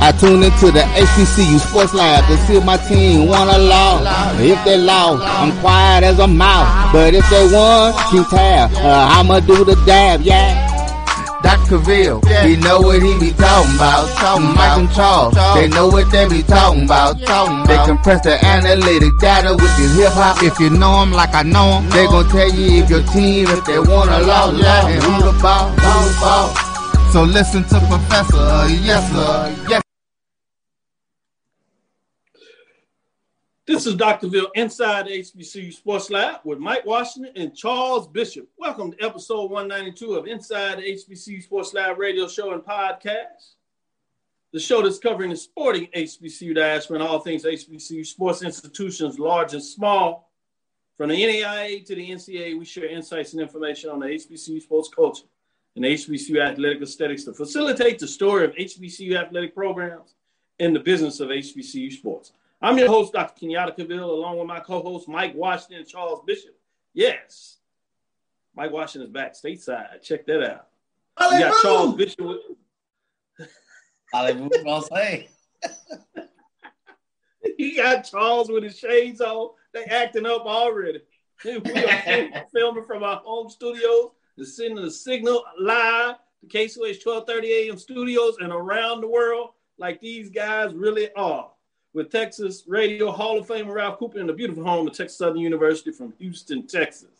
I tune into the HBCU Sports Lab to see if my team won or lost. If they lost, I'm quiet as a mouse. But if they won, she tab. I'ma do the dab, yeah. Dr. Cavill, he know what he be talking about. Mike and Charles, they know what they be talking about. They compress the analytic data with this hip hop. If you know them like I know them, they gon' tell you if your team, if they won or lost, and who the ball, who the ball. So listen to Professor, yes sir, yes. This is Dr. Cavill inside the HBCU Sports Lab with Mike Washington and Charles Bishop. Welcome to episode 192 of Inside the HBCU Sports Lab radio show and podcast. The show that's covering the sporting HBCU diaspora and all things HBCU sports institutions, large and small. From the NAIA to the NCAA, we share insights and information on the HBCU sports culture and HBCU athletic aesthetics to facilitate the story of HBCU athletic programs and the business of HBCU sports. I'm your host, Dr. Kenyatta Cavill, along with my co-hosts, Mike Washington and Charles Bishop. Yes, Mike Washington is back stateside. Check that out. Hallelujah. We got Charles Bishop with me. Hallelujah, I'll say. He got Charles with his shades on. They acting up already. We are filming from our home studios. They're sending a signal live to KCOH 1230 AM studios and around the world like these guys really are. With Texas Radio Hall of Famer Ralph Cooper in the beautiful home of Texas Southern University from Houston, Texas.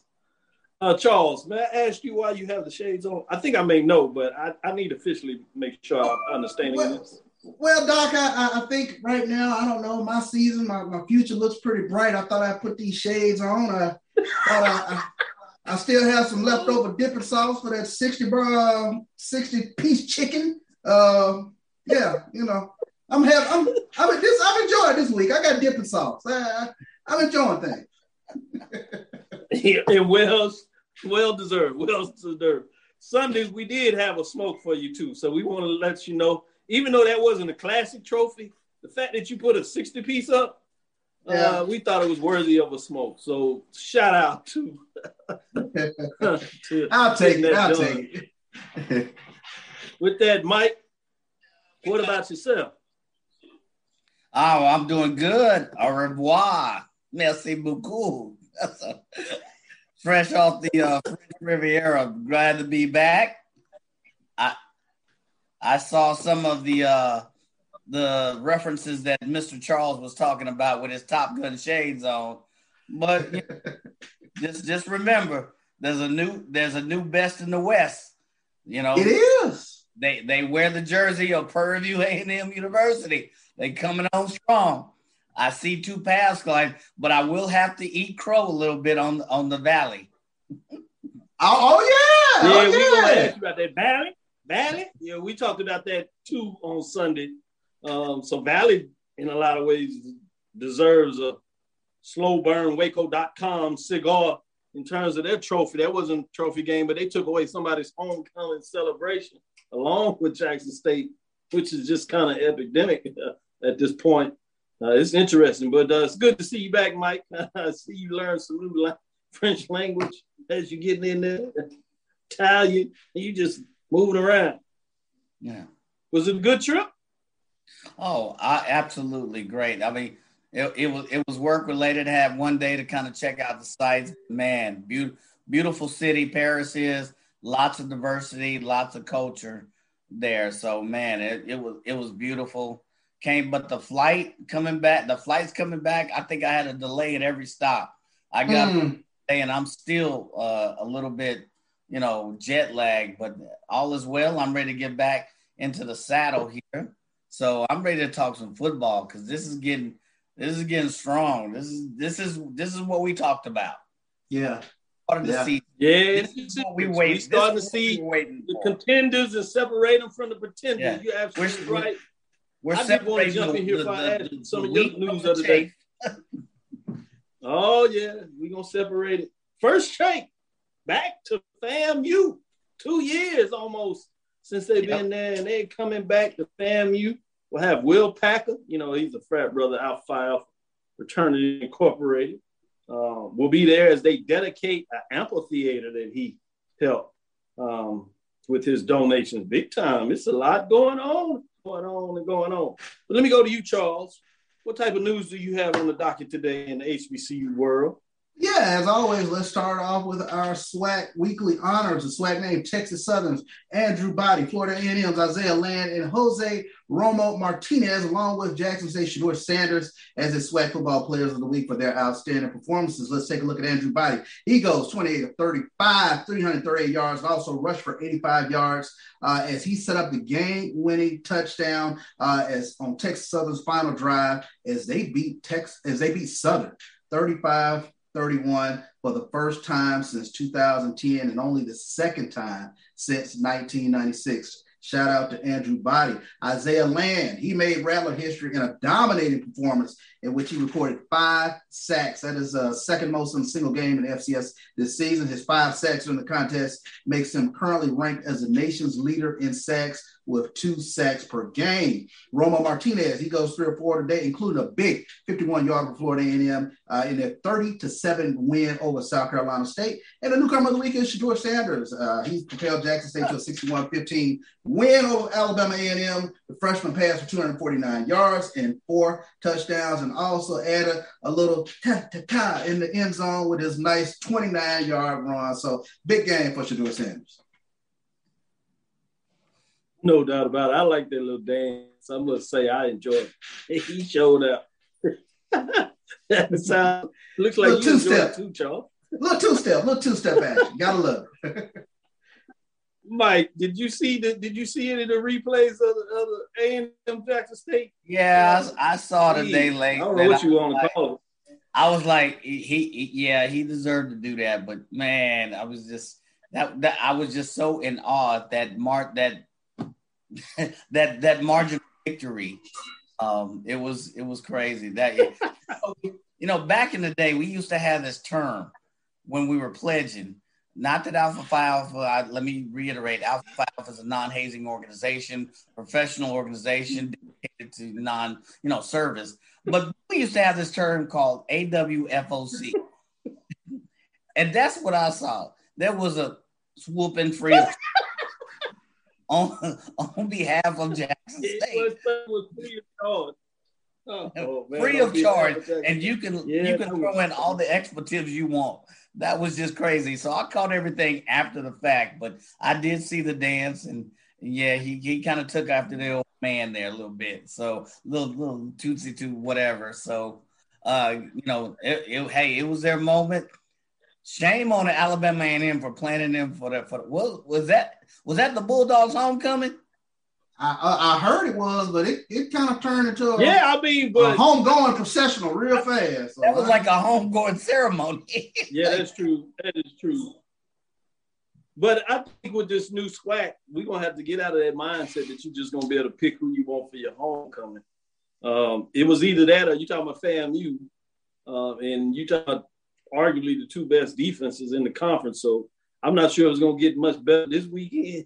Charles, may I ask you why you have the shades on? I think I may know, but I need to officially make sure I'm understanding this. Well, Doc, I think right now, I don't know, my season, my future looks pretty bright. I thought I'd put these shades on. I still have some leftover dipping sauce for that 60-piece chicken. Yeah, you know. I'm enjoying this week. I got dipping sauce. I'm enjoying things. Yeah, and well deserved. Sundays, we did have a smoke for you too. So we want to let you know, even though that wasn't a classic trophy, the fact that you put a 60 piece up, we thought it was worthy of a smoke. So shout out to. I'll take it. With that, Mike, what about yourself? Oh, I'm doing good. Au revoir. Merci beaucoup. Fresh off the French Riviera. Glad to be back. I saw some of the references that Mr. Charles was talking about with his Top Gun shades on. But you know, just remember, there's a new best in the West. You know, it is. They wear the jersey of Prairie View A&M University. They coming on strong. I see two paths going, but I will have to eat crow a little bit on the valley. Oh yeah. Yeah, we were talking about that Valley. Yeah, we talked about that too on Sunday. So Valley, in a lot of ways, deserves a slow burn Waco.com cigar in terms of their trophy. That wasn't a trophy game, but they took away somebody's homecoming celebration along with Jackson State, which is just kind of epidemic at this point. It's interesting, but it's good to see you back, Mike. I see you learn some new French language as you're getting in there. Italian, and you just moving around. Yeah. Was it a good trip? Oh, absolutely great. I mean, it was work-related. I had one day to kind of check out the sites. Man, beautiful city Paris is. Lots of diversity, lots of culture there. So man, it was beautiful. But the flight's coming back. I think I had a delay at every stop. I got and I'm still a little bit, you know, jet lagged, but all is well. I'm ready to get back into the saddle here. So I'm ready to talk some football because this is getting strong. This is what we talked about. Yeah. Part of the season. Yeah, we're starting to see the contenders and separate them from the pretenders. Yeah. You're absolutely right. I just want to jump in here for some of your news of the day. Oh, yeah, we're going to separate it. First take, back to FAMU. 2 years almost since they've been there, and they're coming back to FAMU. We'll have Will Packer. You know, he's a frat brother, Alpha Phi Alpha Fraternity Incorporated. Will be there as they dedicate an amphitheater that he helped with his donations big time. It's a lot going on. But let me go to you, Charles. What type of news do you have on the docket today in the HBCU world? Yeah, as always, let's start off with our SWAC weekly honors. The SWAC named Texas Southern's Andrew Body, Florida A&M's Isaiah Land, and Jose Romo Martinez, along with Jackson State Shedeur Sanders as his SWAC football players of the week for their outstanding performances. Let's take a look at Andrew Body. He goes 28 of 35, 338 yards, also rushed for 85 yards as he set up the game-winning touchdown as on Texas Southern's final drive as they beat Southern 35-31 for the first time since 2010 and only the second time since 1996. Shout out to Andrew Body. Isaiah Land, he made Rattler history in a dominating performance in which he recorded 5 sacks. That is second most in a single game in the FCS this season. His 5 sacks in the contest makes him currently ranked as the nation's leader in sacks with 2 sacks per game. Romo Martinez, he goes 3 or 4 today, including a big 51-yarder for Florida A&M in their 30-7 win over South Carolina State. And the newcomer of the week is Shedeur Sanders. He's propelled Jackson State to a 61-15 win over Alabama A&M. The freshman passed for 249 yards and 4 touchdowns, and also added a little ta-ta-ta in the end zone with his nice 29-yard run. So big game for Shedeur Sanders. No doubt about it. I like that little dance. I'm going to say I enjoyed it. He showed up. That sound looks like little you enjoyed it too, Charles. Little two-step action. Gotta love it. Mike, did you see any of the replays of the A&M Jackson State? Yeah, I saw it a day late. I don't know what you want to call it. I was like, he deserved to do that, but man, I was just I was just so in awe at that that margin victory. It was crazy. That back in the day we used to have this term when we were pledging. Not that Alpha Phi Alpha, let me reiterate, Alpha Phi Alpha is a non-hazing organization, professional organization dedicated to service. But we used to have this term called AWFOC. And that's what I saw. There was a swooping free on behalf of Jackson State. It was free of charge. Free of charge. And you can throw in all the expletives you want. That was just crazy. So I caught everything after the fact, but I did see the dance, and yeah, he kind of took after the old man there a little bit. So little tootsie toot, whatever. So, it was their moment. Shame on Alabama A&M for planning them for that. Was that the Bulldogs' homecoming? I heard it was, but it kind of turned into a homegoing processional real fast. So that was like a homegoing ceremony. Yeah, that's true. That is true. But I think with this new SWAC, we're going to have to get out of that mindset that you're just going to be able to pick who you want for your homecoming. It was either that or you're talking about FAMU, and you're talking about arguably the two best defenses in the conference. So I'm not sure it's going to get much better this weekend.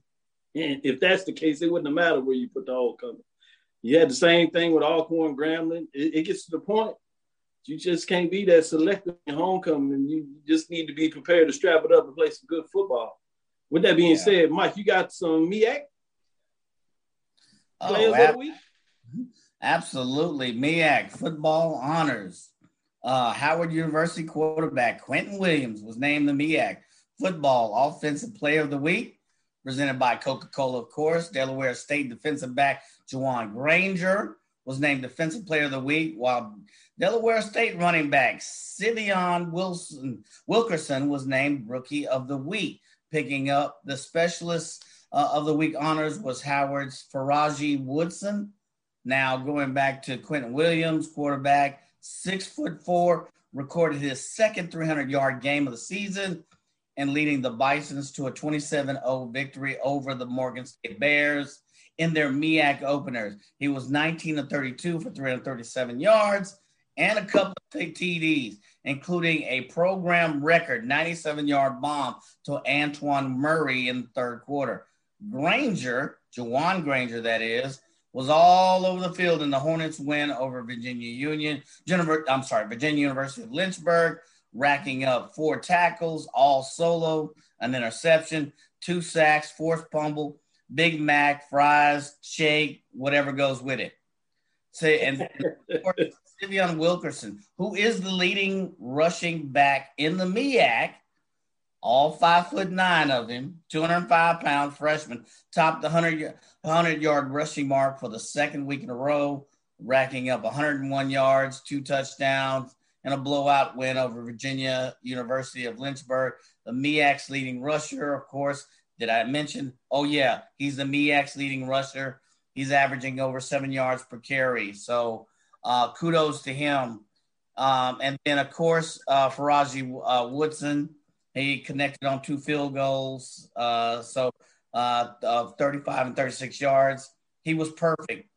And if that's the case, it wouldn't have mattered where you put the homecoming. You had the same thing with Alcorn, Grambling. It gets to the point you just can't be that selective in homecoming. You just need to be prepared to strap it up and play some good football. With that being said, Mike, you got some MEAC players of the week? Absolutely. MEAC football honors. Howard University quarterback Quentin Williams was named the MEAC football offensive player of the week, presented by Coca-Cola, of course. Delaware State defensive back Juwan Granger was named defensive player of the week, while Delaware State running back Simeon Wilkerson was named rookie of the week. Picking up the specialist of the week honors was Howard's Faraji Woodson. Now going back to Quentin Williams, quarterback, 6'4", recorded his second 300-yard game of the season, and leading the Bisons to a 27-0 victory over the Morgan State Bears in their MEAC openers. He was 19 of 32 for 337 yards and a couple of TDs, including a program record 97-yard bomb to Antoine Murray in the third quarter. Granger, Juwan Granger, that is, was all over the field in the Hornets' win over Virginia University of Lynchburg, racking up 4 tackles, all solo, an interception, 2 sacks, forced fumble, Big Mac, fries, shake, whatever goes with it. Say, and Simeon Wilkerson, who is the leading rushing back in the MEAC, all 5'9" of him, 205-pound freshman, topped the 100-yard rushing mark for the second week in a row, racking up 101 yards, 2 touchdowns, and a blowout win over Virginia University of Lynchburg. The MEAC's leading rusher, of course. Did I mention? Oh, yeah, he's the MEAC's leading rusher. He's averaging over 7 yards per carry. So kudos to him. And then, of course, Faraji Woodson, he connected on 2 field goals, 35 and 36 yards. He was perfect,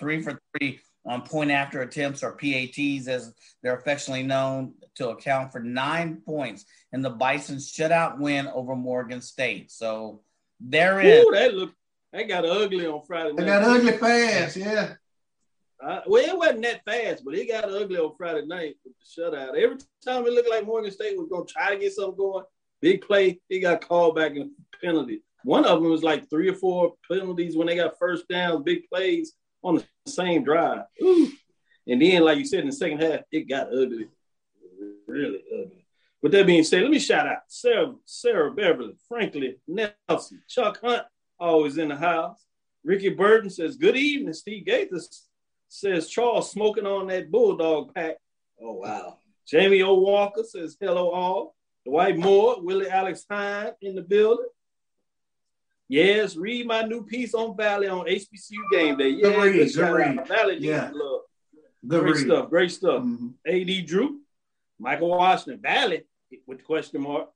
3 for 3 on point after attempts, or PATs as they're affectionately known, to account for 9 points in the Bison's shutout win over Morgan State. So there is. Ooh, that got ugly on Friday night. It got ugly fast, yeah. It wasn't that fast, but it got ugly on Friday night with the shutout. Every time it looked like Morgan State was going to try to get something going, big play, he got called back in penalty. One of them was like 3 or 4 penalties when they got first down, big plays on the same drive. Ooh. And then, like you said, in the second half, it got ugly. Really ugly. With that being said, let me shout out Sarah Beverly, Franklin Nelson, Chuck Hunt, always in the house. Ricky Burton says, good evening. Steve Gaithers says, Charles smoking on that Bulldog pack. Oh, wow. Jamie O. Walker says, hello all. Dwight Moore, Willie Alex Hine in the building. Yes, read my new piece on Valley on HBCU Game Day. Yeah, good read. Valley, yeah. Love. Great stuff. Mm-hmm. AD Drew, Michael Washington, Valley with the question mark.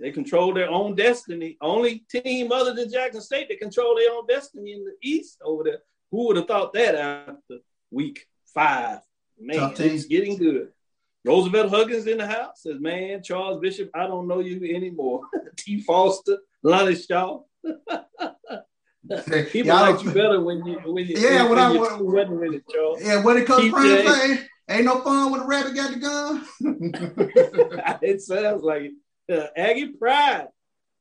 They control their own destiny. Only team other than Jackson State that control their own destiny in the East over there. Who would have thought that after week 5? Man, it's getting good. Roosevelt Huggins in the house says, man, Charles Bishop, I don't know you anymore. T. Foster, Lonnie Shaw. People like you better when you Charles. Yeah, when it comes to prime thing, ain't no fun when the rabbit got the gun. It sounds like it. Aggie Pride,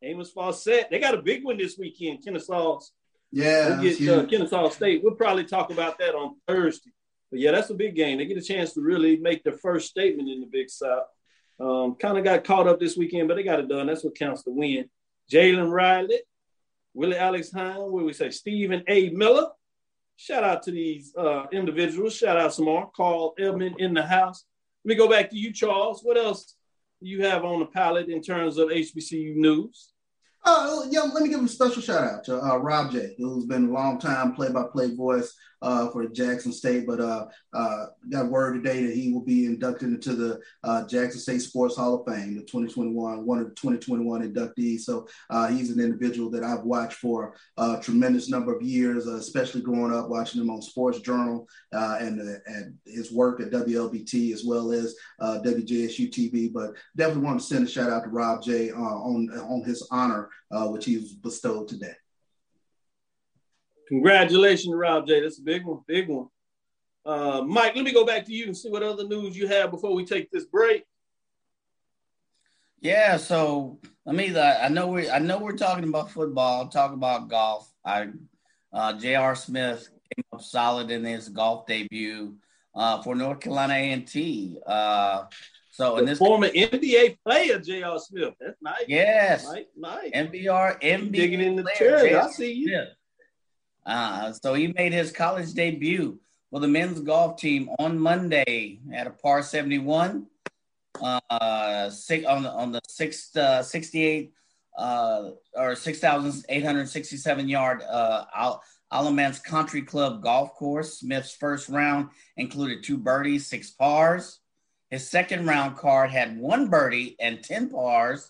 Amos Fawcett. They got a big one this weekend, Kennesaw's. Yeah. We'll get Kennesaw State. We'll probably talk about that on Thursday. But, yeah, that's a big game. They get a chance to really make their first statement in the Big South. Kind of got caught up this weekend, but they got it done. That's what counts to win. Jalen Riley, Willie Alex Hine, what do we say? Stephen A. Miller. Shout out to these individuals. Shout out some more. Carl Edmond in the house. Let me go back to you, Charles. What else you have on the palette in terms of HBCU news? Let me give a special shout out to Rob J, who's been a long time play-by-play voice for Jackson State, but got word today that he will be inducted into the Jackson State Sports Hall of Fame, one of the 2021 inductees. So he's an individual that I've watched for a tremendous number of years, especially growing up watching him on Sports Journal and his work at WLBT as well as WJSU TV. But definitely want to send a shout out to Rob J on his honor, which he was bestowed today. Congratulations, Rob J. That's a big one. Mike, let me go back to you and see what other news you have before we take this break. Yeah, so I know we're talking about football. I'll talk about golf. J.R. Smith came up solid in his golf debut for North Carolina A&T. Former NBA player J.R. Smith. That's nice. Yes, nice. NBA digging in the chair. I see you. Yeah. So he made his college debut for the men's golf team on Monday at a par 71, on the 68 or 6,867-yard Alamance Country Club golf course. Smith's first round included 2 birdies, 6 pars. His second round card had 1 birdie and 10 pars,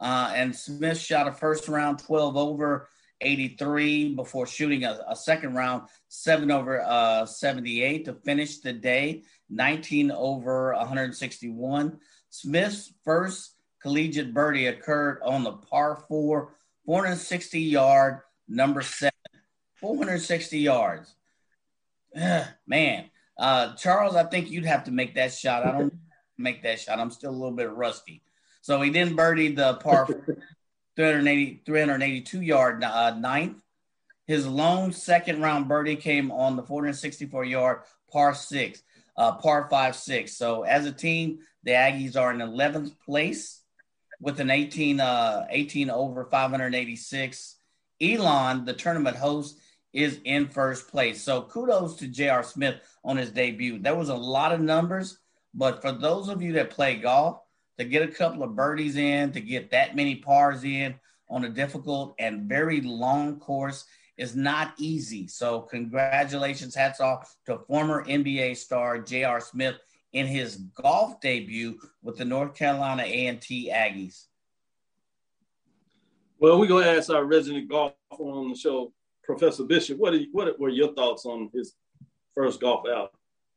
and Smith shot a first round 12 over 83 before shooting a second round, 7 over 78 to finish the day, 19 over 161. Smith's first collegiate birdie occurred on the par four, 460-yard number seven, 460 yards. Man, Charles, I think you'd have to make that shot. I don't make that shot. I'm still a little bit rusty. So he then birdied the par four, 382-yard ninth. His lone second-round birdie came on the 464-yard par 5-6. So as a team, the Aggies are in 11th place with an 18 over 586. Elon, the tournament host, is in first place. So kudos to J.R. Smith on his debut. There was a lot of numbers, but for those of you that play golf, to get a couple of birdies in, to get that many pars in on a difficult and very long course is not easy. So congratulations, hats off to former NBA star J.R. Smith in his golf debut with the North Carolina A&T Aggies. Well, we're going to ask our resident golfer on the show, Professor Bishop, what were your thoughts on his first golf outing?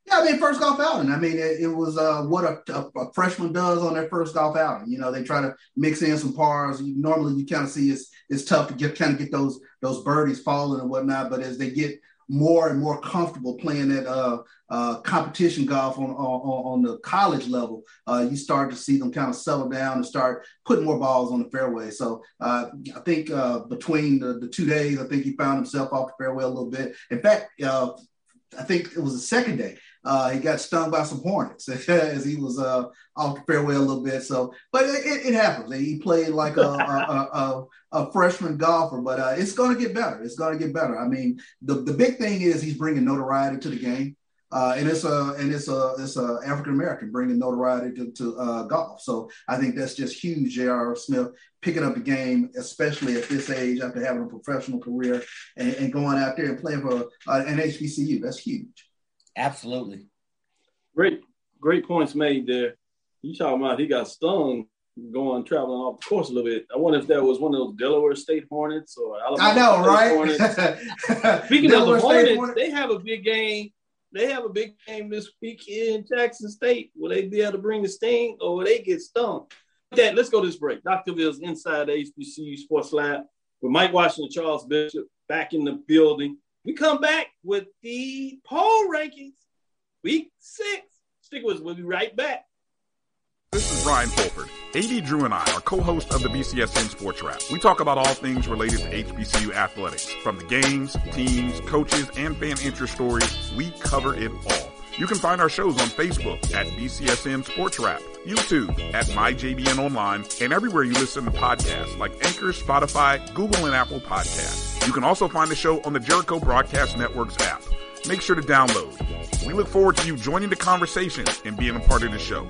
Yeah, I mean, first golf outing. I mean, it was what a freshman does on their first golf outing. You know, they try to mix in some pars. Normally, you kind of see it's tough to get those birdies falling and whatnot. But as they get more and more comfortable playing that competition golf on the college level, you start to see them kind of settle down and start putting more balls on the fairway. So I think between the 2 days, I think he found himself off the fairway a little bit. In fact, I think it was the second day. He got stung by some hornets as he was off the fairway a little bit. So, but it happens. He played like a freshman golfer, but it's going to get better. It's going to get better. I mean, the big thing is he's bringing notoriety to the game, and it's a African American bringing notoriety to golf. So, I think that's just huge. J.R. Smith picking up the game, especially at this age after having a professional career and going out there and playing for an HBCU. That's huge. Absolutely. Great points made there. You talking about he got stung traveling off the course a little bit. I wonder if that was one of those Delaware State Hornets or Alabama. I know, right? Speaking of the Hornets, they have a big game this week in Jackson State. Will they be able to bring the sting or will they get stung? With that, let's go to this break. Dr. Ville's inside the HBCU Sports Lab with Mike Washington, Charles Bishop back in the building. We come back with the poll rankings, week 6. Stick with us. We'll be right back. This is Ryan Fulford. AD Drew and I are co-hosts of the BCSN Sports Wrap. We talk about all things related to HBCU athletics. From the games, teams, coaches, and fan interest stories, we cover it all. You can find our shows on Facebook at BCSN Sports Wrap, YouTube at MyJBN Online, and everywhere you listen to podcasts like Anchor, Spotify, Google, and Apple Podcasts. You can also find the show on the Jericho Broadcast Network's app. Make sure to download. We look forward to you joining the conversation and being a part of the show.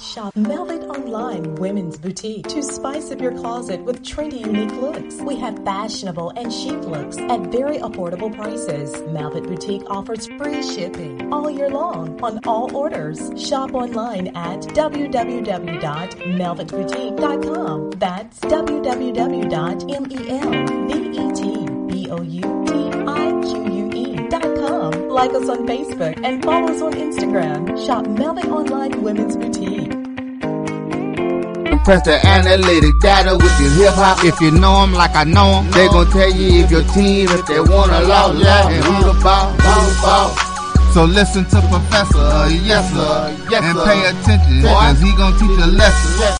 Shop Velvet Online Women's Boutique to spice up your closet with trendy, unique looks. We have fashionable and chic looks at very affordable prices. Velvet Boutique offers free shipping all year long on all orders. Shop online at www.melvetboutique.com. That's www.melvetboutique.com. Like us on Facebook and follow us on Instagram. Shop Velvet Online Women's Boutique. Press the analytic data with your hip-hop. If you know them like I know them, they gon' tell you if your team, if they want a lot, and who the ball. So listen to Professor, yes sir, yes, and pay attention, because he gon' teach a lesson.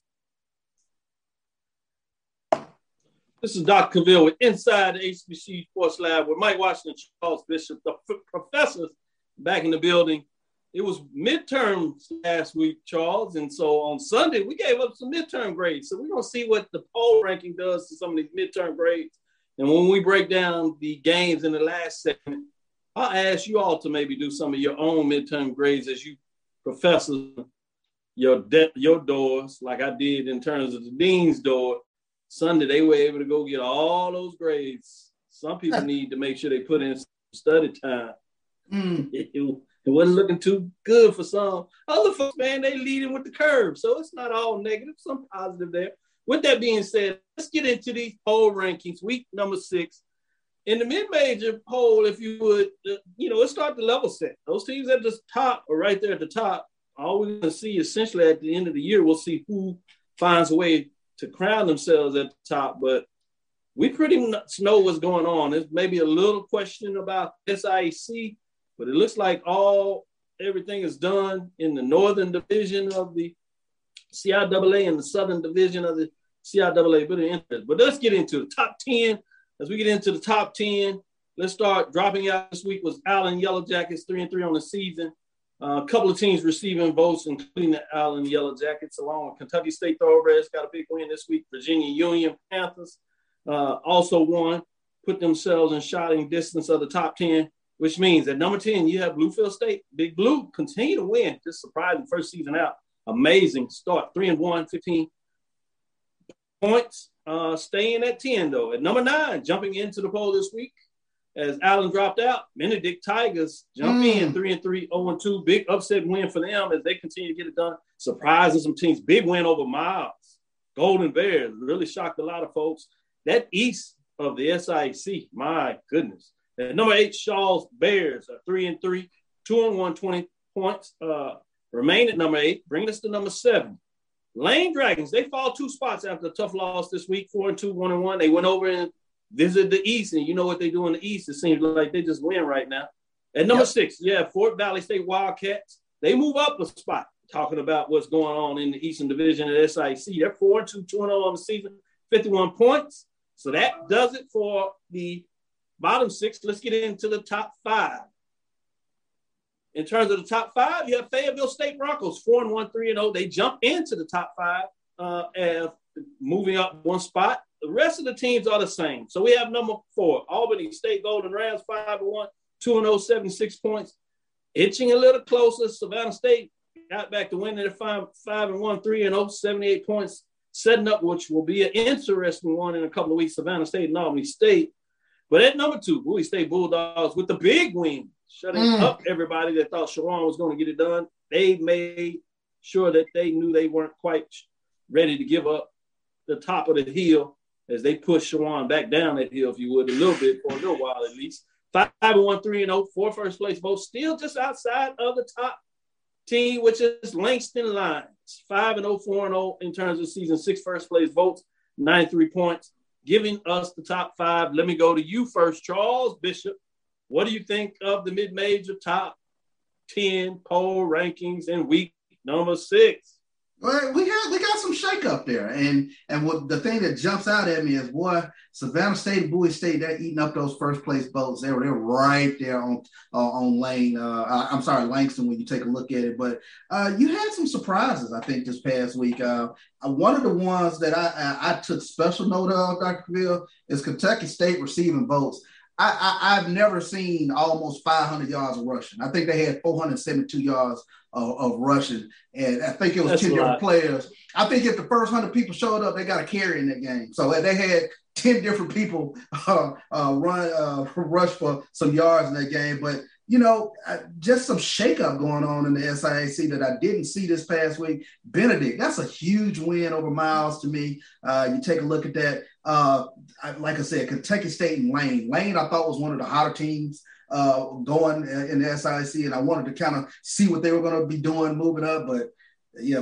This is Dr. Cavill with Inside the HBCU Sports Lab with Mike Washington, Charles Bishop, the professors back in the building. it was midterms last week, Charles. And so on Sunday, we gave up some midterm grades. So we're going to see what the poll ranking does to some of these midterm grades. And when we break down the games in the last segment, I'll ask you all to maybe do some of your own midterm grades as you professors your doors, like I did in terms of the dean's door. Sunday, they were able to go get all those grades. Some people need to make sure they put in some study time. It wasn't looking too good for some. Other folks, man, they leading with the curve. So it's not all negative, some positive there. With that being said, let's get into these poll rankings, week number 6. In the mid-major poll, if you would, let's start the level set. Those teams at the top are right there at the top. All we're going to see essentially at the end of the year, we'll see who finds a way to crown themselves at the top. But we pretty much know what's going on. There's maybe a little question about SIAC, but it looks like everything is done in the northern division of the CIAA and the southern division of the CIAA. But let's get into the top 10. As we get into the top 10, let's start. Dropping out this week was Allen Yellow Jackets, 3-3 on the season. A couple of teams receiving votes, including the Allen Yellow Jackets, along with Kentucky State Thoroughbreds, got a big win this week. Virginia Union Panthers also won, put themselves in shouting distance of the top 10, which means at number 10, you have Bluefield State. Big Blue continue to win, just surprising first season out. Amazing start, 3-1, 15 points. Staying at 10, though. At number 9, jumping into the poll this week, as Allen dropped out, Benedict Tigers jump in, 3-3, 0-2. Big upset win for them as they continue to get it done. Surprising some teams. Big win over Miles. Golden Bears really shocked a lot of folks. That east of the SIAC, my goodness. At number 8, Charles Bears are 3-3, 2-1, 20 points. Remain at number 8. Bring us to number 7. Lane Dragons, they fall 2 spots after a tough loss this week, 4-2, 1-1. They went over and visit the East, and you know what they do in the East. It seems like they just win right now. At number 6, Fort Valley State Wildcats. They move up a spot, talking about what's going on in the Eastern Division at SIC. They're 4-2, 2-0 on the season, 51 points. So that does it for the bottom 6. Let's get into the top 5. In terms of the top 5, you have Fayetteville State Broncos, 4-1, 3-0. They jump into the top 5, moving up 1 spot. The rest of the teams are the same. So we have number 4, Albany State Golden Rams, 5-1, 2-0, 76 points. Itching a little closer, Savannah State got back to winning at 5-1, 3-0, 78 points, setting up which will be an interesting one in a couple of weeks, Savannah State and Albany State. But at number 2, Bowie State Bulldogs with the big win, shutting up everybody that thought Shawan was going to get it done. They made sure that they knew they weren't quite ready to give up the top of the hill, as they push Shawan back down that hill, if you would, a little bit, for a little while at least. 5-1, 3-0, 4 first-place votes, still just outside of the top team, which is Langston Lions. 5-0, 4-0 in terms of season, 6 first-place votes, 93 points, giving us the top 5. Let me go to you first, Charles Bishop. What do you think of the mid-major top 10 poll rankings in week number 6? Well, we got some shakeup there, and what the thing that jumps out at me is, boy, Savannah State and Bowie State, they're eating up those first place votes. They're right there on Langston when you take a look at it. But you had some surprises, I think, this past week. One of the ones that I took special note of, Dr. Cavill, is Kentucky State receiving votes. I've never seen almost 500 yards of rushing. I think they had 472 yards of rushing, and I think it was 10 different players. I think if the first 100 people showed up, they got a carry in that game. So they had 10 different people rush for some yards in that game. But just some shakeup going on in the SIAC that I didn't see this past week. Benedict, that's a huge win over Miles to me. You take a look at that. Like I said, Kentucky State and Lane. Lane, I thought, was one of the hotter teams going in the SIAC, and I wanted to kind of see what they were going to be doing moving up. But,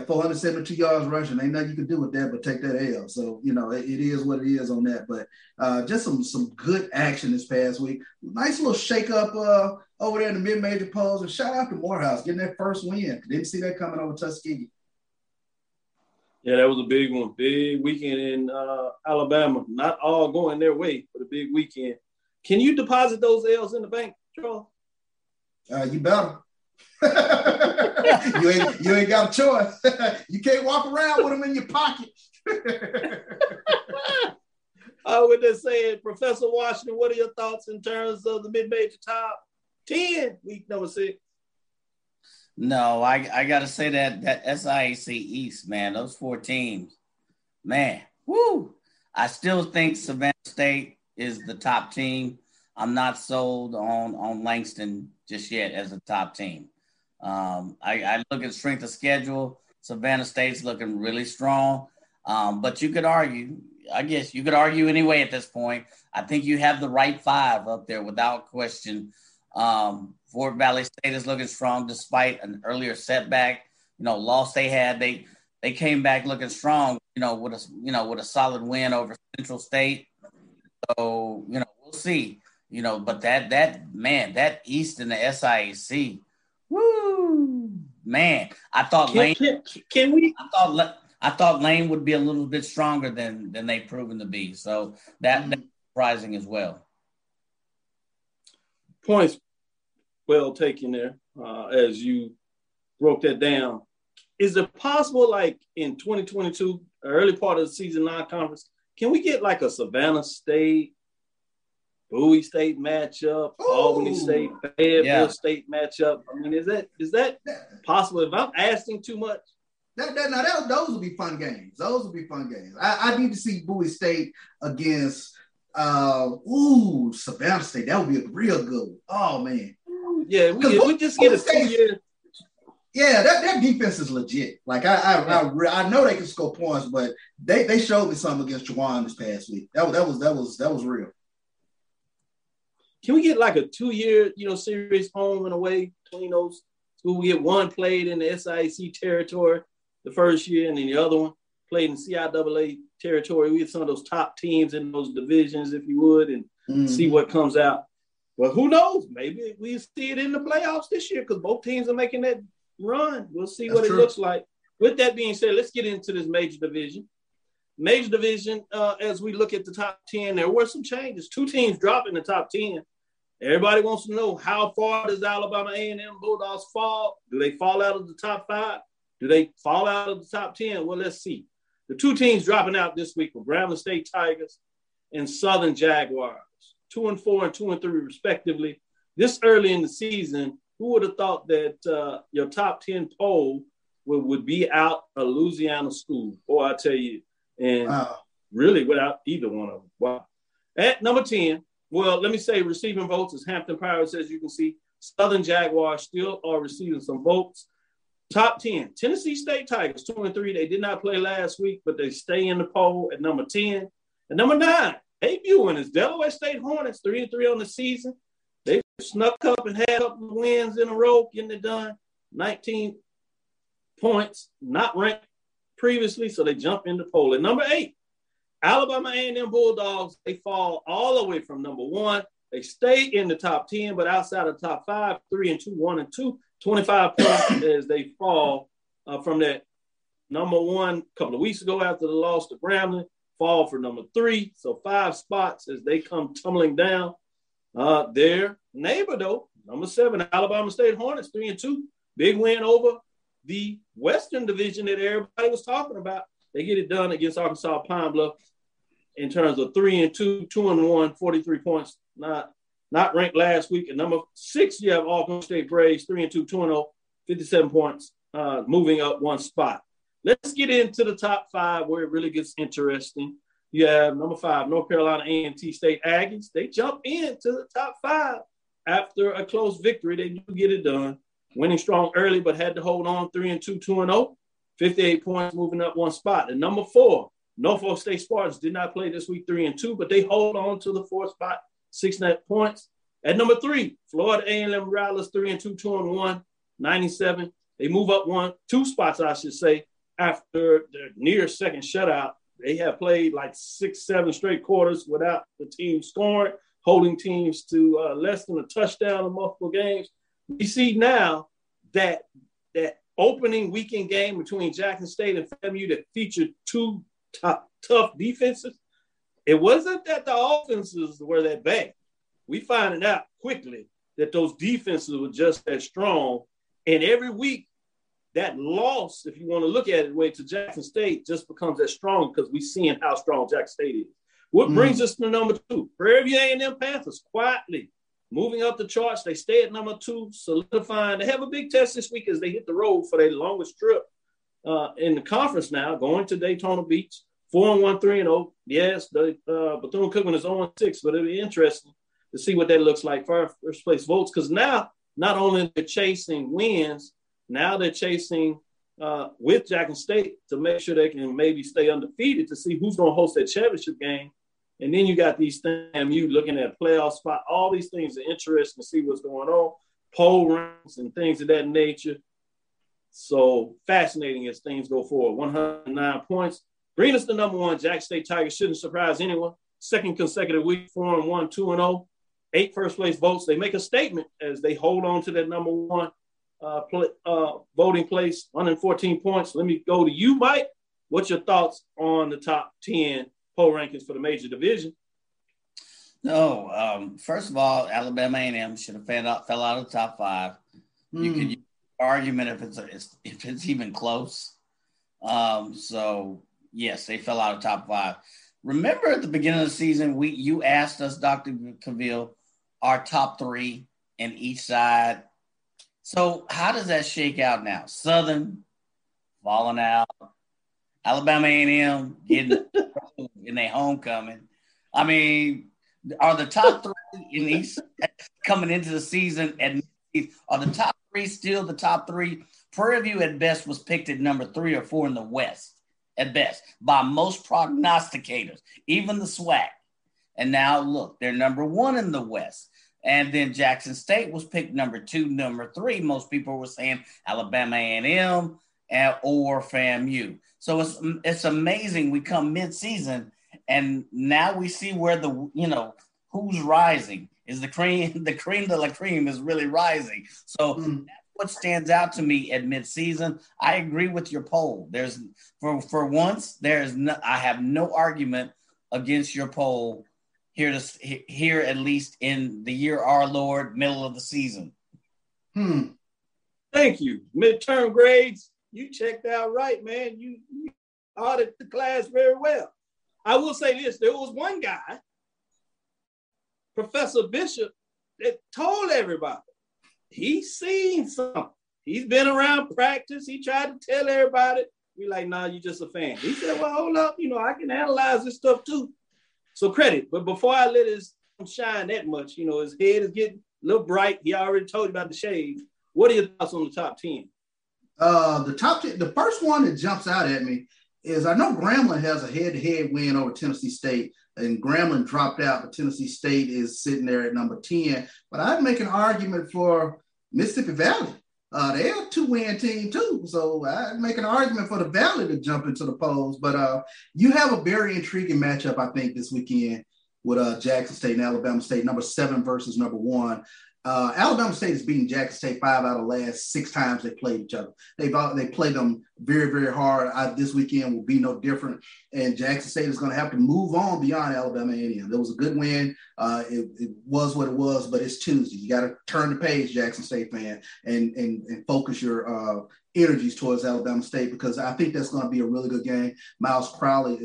472 yards rushing. Ain't nothing you can do with that but take that L. So, it is what it is on that. But just some good action this past week. Nice little shakeup over there in the mid-major polls. And shout out to Morehouse getting their first win. Didn't see that coming over Tuskegee. Yeah, that was a big one. Big weekend in Alabama. Not all going their way, but a big weekend. Can you deposit those L's in the bank, Charles? You better. You ain't got a choice. You can't walk around with them in your pocket. With that said, Professor Washington, what are your thoughts in terms of the mid-major top 10, week number 6? No, I got to say that SIAC East, man, those four teams, man, woo. I still think Savannah State is the top team. I'm not sold on Langston just yet as a top team. I look at strength of schedule. Savannah State's looking really strong. But you could argue, I guess you could argue anyway at this point. I think you have the right five up there without question. Fort Valley State is looking strong despite an earlier setback. You know, loss they had, they came back looking strong, you know, with a solid win over Central State. So, you know, we'll see. You know, but that East in the SIAC, woo, man. I thought Lane would be a little bit stronger than they've proven to be. So that's surprising as well. Points well taken there as you broke that down. Is it possible, like in 2022, early part of the season non-conference, can we get like a Savannah State, Bowie State matchup, ooh, Albany State, Fayetteville State matchup? I mean, is that possible? If I'm asking too much, those will be fun games. Those will be fun games. I need to see Bowie State against Savannah State. That would be a real good one. Oh man, yeah. We just get a 2 year. Yeah, that defense is legit. Like I know they can score points, but they showed me something against Juwan this past week. That was real. Can we get like a 2 year, you know, series home and away between those two? We get one played in the SIAC territory the first year, and then the other one played in CIAA territory. We get some of those top teams in those divisions, if you would, and see what comes out. Well, who knows? Maybe we see it in the playoffs this year because both teams are making that run. We'll see It looks like. With that being said, let's get into this major division. Major division, as we look at the top 10, there were some changes. 2 teams dropping the top 10. Everybody wants to know, how far does Alabama A&M Bulldogs fall? Do they fall out of the top 5? Do they fall out of the top 10? Well, let's see. The 2 teams dropping out this week were Grambling State Tigers and Southern Jaguars, 2-4 and 2-3 respectively. This early in the season, who would have thought that your top 10 poll would be out a Louisiana school? Boy, I tell you, and really without either one of them. Wow. At number 10, well, let me say receiving votes is Hampton Pirates, as you can see. Southern Jaguars still are receiving some votes. Top 10, Tennessee State Tigers, 2-3. They did not play last week, but they stay in the poll at number 10. And number 9, debuting is Delaware State Hornets, 3-3 on the season. They snuck up and had up wins in a row, getting it done. 19 points, not ranked previously, so they jump in the poll. At number 8, Alabama A&M Bulldogs, they fall all the way from number 1. They stay in the top 10, but outside of the top 5, 3-2, 1-2. 25 points as they fall from that number 1 a couple of weeks ago after the loss to Grambling, fall for number 3. So 5 spots as they come tumbling down. Their neighbor, though, number 7, Alabama State Hornets, 3-2. Big win over the Western Division that everybody was talking about. They get it done against Arkansas Pine Bluff in terms of 3-2, 2-1, 43 points, not ranked last week. At number 6, you have Alcorn State Braves, 3-2, 2-0, 57 points, moving up 1 spot. Let's get into the top 5 where it really gets interesting. You have number 5, North Carolina A&T State Aggies. They jump into the top 5 after a close victory. They do get it done, winning strong early but had to hold on, 3-2, 2-0, 58 points, moving up 1 spot. And number 4, Norfolk State Spartans did not play this week, 3-2, but they hold on to the 4th spot, 6 net points. At number 3, Florida A&M Rattlers, 3-2, 2-1, 97. They move up 2 spots, I should say, after their near second shutout. They have played like 6, 7 straight quarters without the team scoring, holding teams to less than a touchdown in multiple games. We see now that opening weekend game between Jackson State and FAMU that featured 2 tough defenses. It wasn't that the offenses were that bad. We finding out quickly that those defenses were just as strong And every week, that loss, if you want to look at it, way to Jackson State just becomes as strong because we're seeing how strong Jackson State is. What brings us to number two? Prairie A&M Panthers quietly moving up the charts. They stay at number two, solidifying. They have a big test this week as they hit the road for their longest trip in the conference now, going to Daytona Beach, 4-1, 3-0. Yes, Bethune-Cookman is 0-6, but it'll be interesting to see what that looks like for first place votes, because now not only they're chasing wins, now they're chasing with Jackson State to make sure they can maybe stay undefeated to see who's going to host that championship game. And then you got these FAMU looking at playoff spot. All these things are interesting to see what's going on, poll ranks and things of that nature. So fascinating as things go forward. 109 points. Bring us to number one. Jackson State Tigers shouldn't surprise anyone. Second consecutive week, 4-1, 2-0. 8 first-place votes. They make a statement as they hold on to that number one voting place, 114 points. Let me go to you, Mike. What's your thoughts on the top 10 poll rankings for the major division? No, first of all, Alabama A&M should have fell out of the top 5. You could use argument if it's even close. So yes, they fell out of top 5. Remember at the beginning of the season, you asked us, Dr. Cavill, our top 3 in each side. So how does that shake out now? Southern falling out, Alabama A&M getting in their homecoming. I mean, are the top 3 in East coming into the season? And are the top 3 still the top 3? Prairie View at best was picked at number 3 or 4 in the West at best by most prognosticators, even the SWAC. And now look, they're number 1 in the West. And then Jackson State was picked number 2, number 3. Most people were saying Alabama A&M or FAMU. So it's amazing. We come midseason, and now we see where who's rising. Is the cream de la cream is really rising. So that's what stands out to me at midseason. I agree with your poll. There's for once I have no argument against your poll. Here, at least in the year our Lord, middle of the season. Thank you. Midterm grades, you checked out right, man. You audited the class very well. I will say this. There was one guy, Professor Bishop, that told everybody. He's seen something. He's been around practice. He tried to tell everybody. We're like, nah, you're just a fan. He said, well, hold up. I can analyze this stuff too. So credit, but before I let his shine that much, his head is getting a little bright. He already told you about the shades. What are your thoughts on the top 10? The top 10, the first one that jumps out at me is I know Grambling has a head-to-head win over Tennessee State, and Grambling dropped out, but Tennessee State is sitting there at number 10. But I'd make an argument for Mississippi Valley. They're a 2-win team too, so I'd make an argument for the Valley to jump into the polls. But you have a very intriguing matchup, I think, this weekend with Jackson State and Alabama State, number 7 versus number 1. Alabama State has beaten Jackson State 5 out of the last 6 times they played each other. They played them very, very hard. This weekend will be no different, and Jackson State is going to have to move on beyond Alabama A&M. It was a good win. It was what it was, but it's Tuesday. You got to turn the page, Jackson State fan, and focus your energies towards Alabama State, because I think that's going to be a really good game. Miles Crowley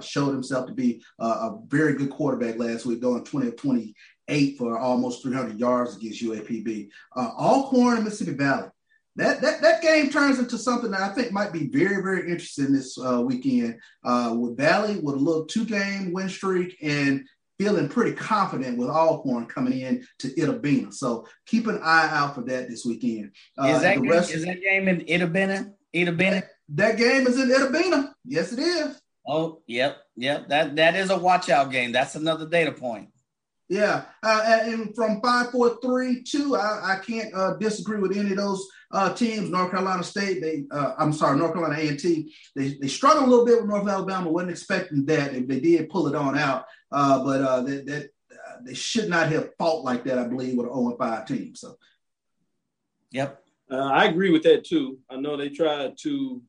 showed himself to be a very good quarterback last week, going 20 of 20. 8 for almost 300 yards against UAPB. Alcorn and Mississippi Valley. That game turns into something that I think might be very, very interesting this weekend. With Valley with a little 2-game win streak and feeling pretty confident with Alcorn coming in to Itabena. So keep an eye out for that this weekend. Is that game in Itabena? That game is in Itabena. Yes, it is. Oh, yep. That is a watch-out game. That's another data point. Yeah, and from 5-4-3-2, I can't disagree with any of those teams. North Carolina State, North Carolina A&T, they struggled a little bit with North Alabama. Wasn't expecting that. They did pull it on out, but they should not have fought like that. I believe with an 0-5 team. So, yep, I agree with that too. I know they tried to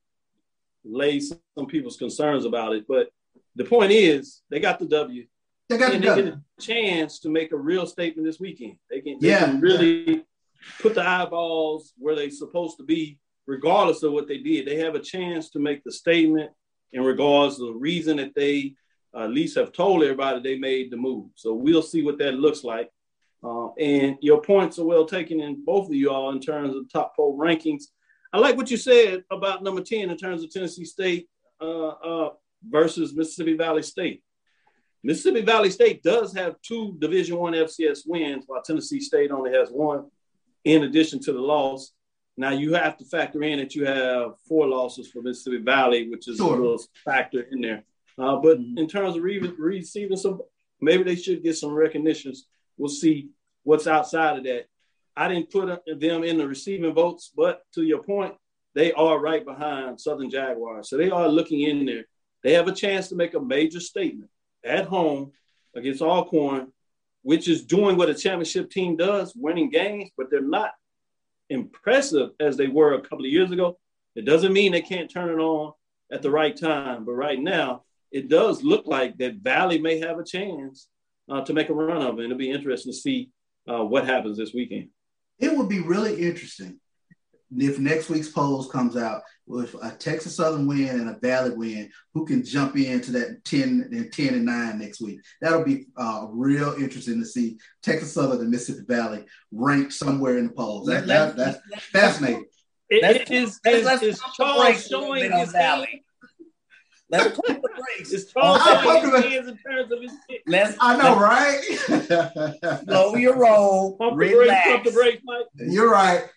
lay some people's concerns about it, but the point is they got the W. They get a chance to make a real statement this weekend. They can really put the eyeballs where they're supposed to be, regardless of what they did. They have a chance to make the statement in regards to the reason that they at least have told everybody they made the move. So we'll see what that looks like. And your points are well taken in both of you all in terms of top poll rankings. I like what you said about number 10 in terms of Tennessee State versus Mississippi Valley State. Mississippi Valley State does have two Division I FCS wins, while Tennessee State only has one in addition to the loss. Now, you have to factor in that you have four losses for Mississippi Valley, which is a little factor in there. But in terms of receiving some, maybe they should get some recognitions. We'll see what's outside of that. I didn't put them in the receiving votes, but to your point, they are right behind Southern Jaguars. So they are looking in there. They have a chance to make a major statement at home against Alcorn, which is doing what a championship team does, winning games, but they're not impressive as they were a couple of years ago. It doesn't mean they can't turn it on at the right time. But right now, it does look like that Valley may have a chance to make a run of it. It'll be interesting to see what happens this weekend. It would be really interesting if next week's polls comes out with a Texas Southern win and a Valley win, who can jump into that 10 and 9 next week. That'll be real interesting to see Texas Southern and Mississippi Valley ranked somewhere in the polls. That's fascinating. Is Charles showing his Valley? Let's put the brakes. It's Charles in terms of his kick. I know, right? Slow your roll. Pump the brakes, Mike. You're right.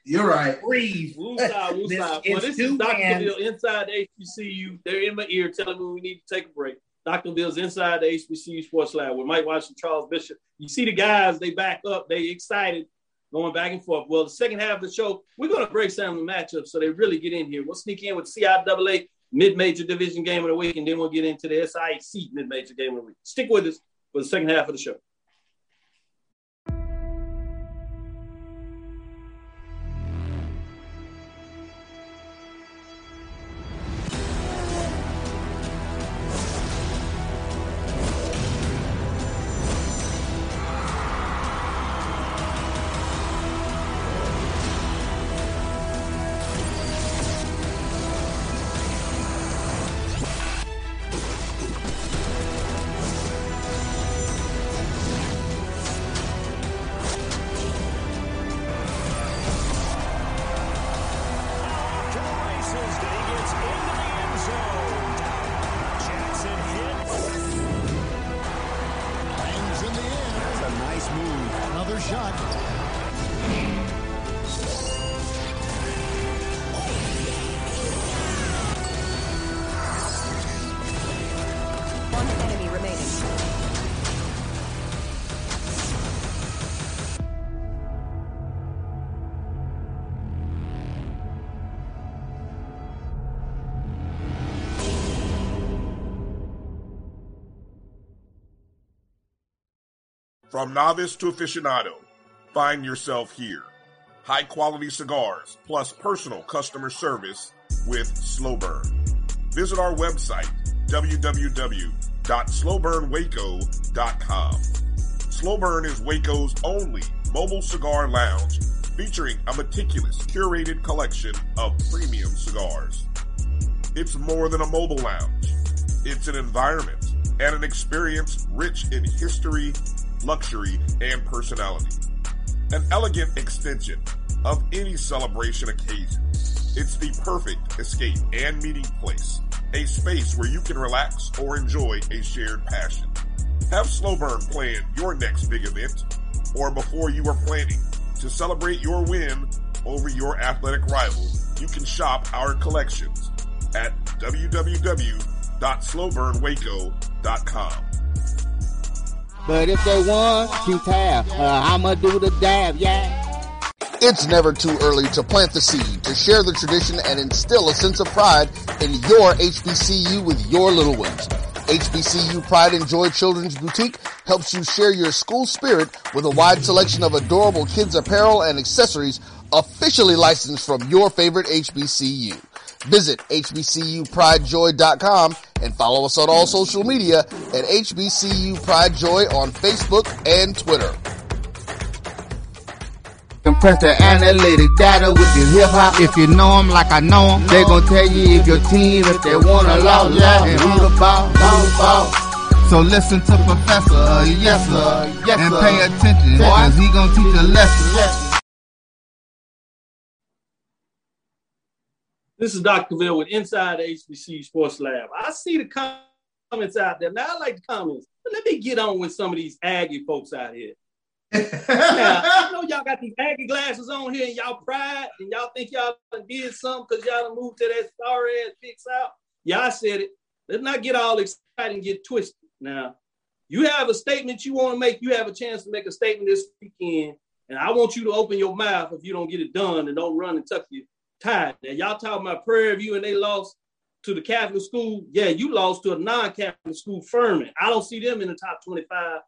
Breathe. Woosah. Well, this is Dr. Bill inside the HBCU. They're in my ear telling me we need to take a break. Dr. Bill's inside the HBCU Sports Lab with Mike Washington, Charles Bishop. You see the guys, they back up. They excited going back and forth. Well, the second half of the show, we're going to break some of the matchups so they really get in here. We'll sneak in with CIAA mid-major division game of the week, and then we'll get into the SIAC mid-major game of the week. Stick with us for the second half of the show. From novice to aficionado, find yourself here. High-quality cigars plus personal customer service with Slow Burn. Visit our website, www.slowburnwaco.com. Slow Burn is Waco's only mobile cigar lounge featuring a meticulous, curated collection of premium cigars. It's more than a mobile lounge. It's an environment and an experience rich in history, luxury, and personality. An elegant extension of any celebration occasion. It's the perfect escape and meeting place, a space where you can relax or enjoy a shared passion. Have Slow Burn plan your next big event or before you are planning to celebrate your win over your athletic rival. You can shop our collections at www.slowburnwaco.com. But if they won, Q-Tab, I'ma do the dab, yeah. It's never too early to plant the seed, to share the tradition, and instill a sense of pride in your HBCU with your little ones. HBCU Pride and Joy Children's Boutique helps you share your school spirit with a wide selection of adorable kids' apparel and accessories officially licensed from your favorite HBCU. Visit HBCUPrideJoy.com and follow us on all social media at HBCU Pride Joy on Facebook and Twitter. Compress the analytic data with your hip-hop. If you know them like I know them, they gon' tell you if your team, if they wanna loud laugh and who the ball, So listen to Professor, yes sir, and pay attention, cause he gon' teach a lesson. This is Dr. Cavill with Inside HBCU Sports Lab. I see the comments out there. Now, I like the comments, but let me get on with some of these Aggie folks out here. Now, I know y'all got these Aggie glasses on here and y'all pride and y'all think y'all did something because y'all done moved to that star-ass Big South. Y'all said it. Let's not get all excited and get twisted. Now, you have a statement you want to make. You have a chance to make a statement this weekend, and I want you to open your mouth if you don't get it done and don't run and tuck your tie. Now, y'all talking about Prairie View and they lost to the Catholic school. Yeah, you lost to a non-Catholic school, Furman. I don't see them in the top 25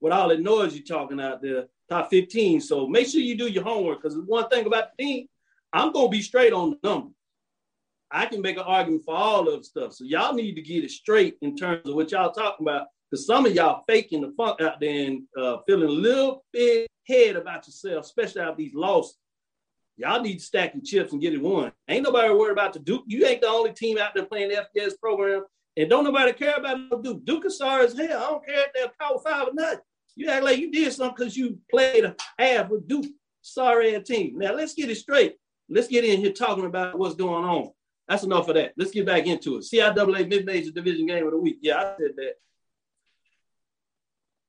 with all that noise you're talking out there, top 15. So make sure you do your homework, because one thing about the team, I'm going to be straight on the numbers. I can make an argument for all of the stuff. So y'all need to get it straight in terms of what y'all talking about, because some of y'all faking the funk out there and feeling a little bit head about yourself, especially out of these losses. Y'all need to stack your chips and get it won. Ain't nobody worried about the Duke. You ain't the only team out there playing the FCS program, and don't nobody care about Duke. Duke is sorry as hell. I don't care if they're power five or nothing. You act like you did something because you played a half with Duke. Sorry ass team. Now, let's get it straight. Let's get in here talking about what's going on. That's enough of that. Let's get back into it. CIAA mid-major division game of the week. Yeah, I said that.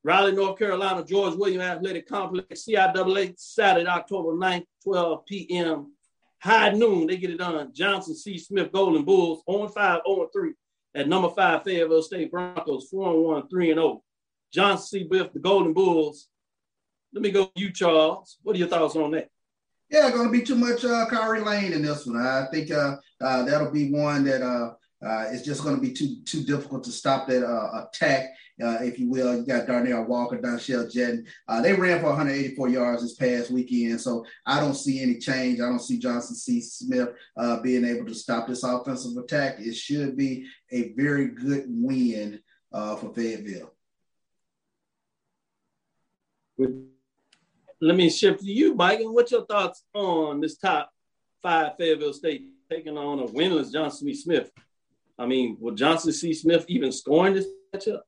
Raleigh, North Carolina, George William Athletic Complex, CIAA, Saturday, October 9th, 12 p.m. High noon, they get it done. Johnson C. Smith Golden Bulls, 0-5, 0-3. At number 5, Fayetteville State Broncos, 4-1, 3-0. Johnson C. Biff, the Golden Bulls. Let me go to you, Charles. What are your thoughts on that? Yeah, going to be too much Kyrie Lane in this one. I think that'll be one that it's just going to be too difficult to stop that attack, if you will. You got Darnell Walker, Donshell Jetton. They ran for 184 yards this past weekend, so I don't see any change. I don't see Johnson C. Smith being able to stop this offensive attack. It should be a very good win for Fayetteville. Let me shift to you, Mike, and what's your thoughts on this top 5 Fayetteville State taking on a winless Johnson C. Smith? I mean, will Johnson C. Smith even scoring this matchup?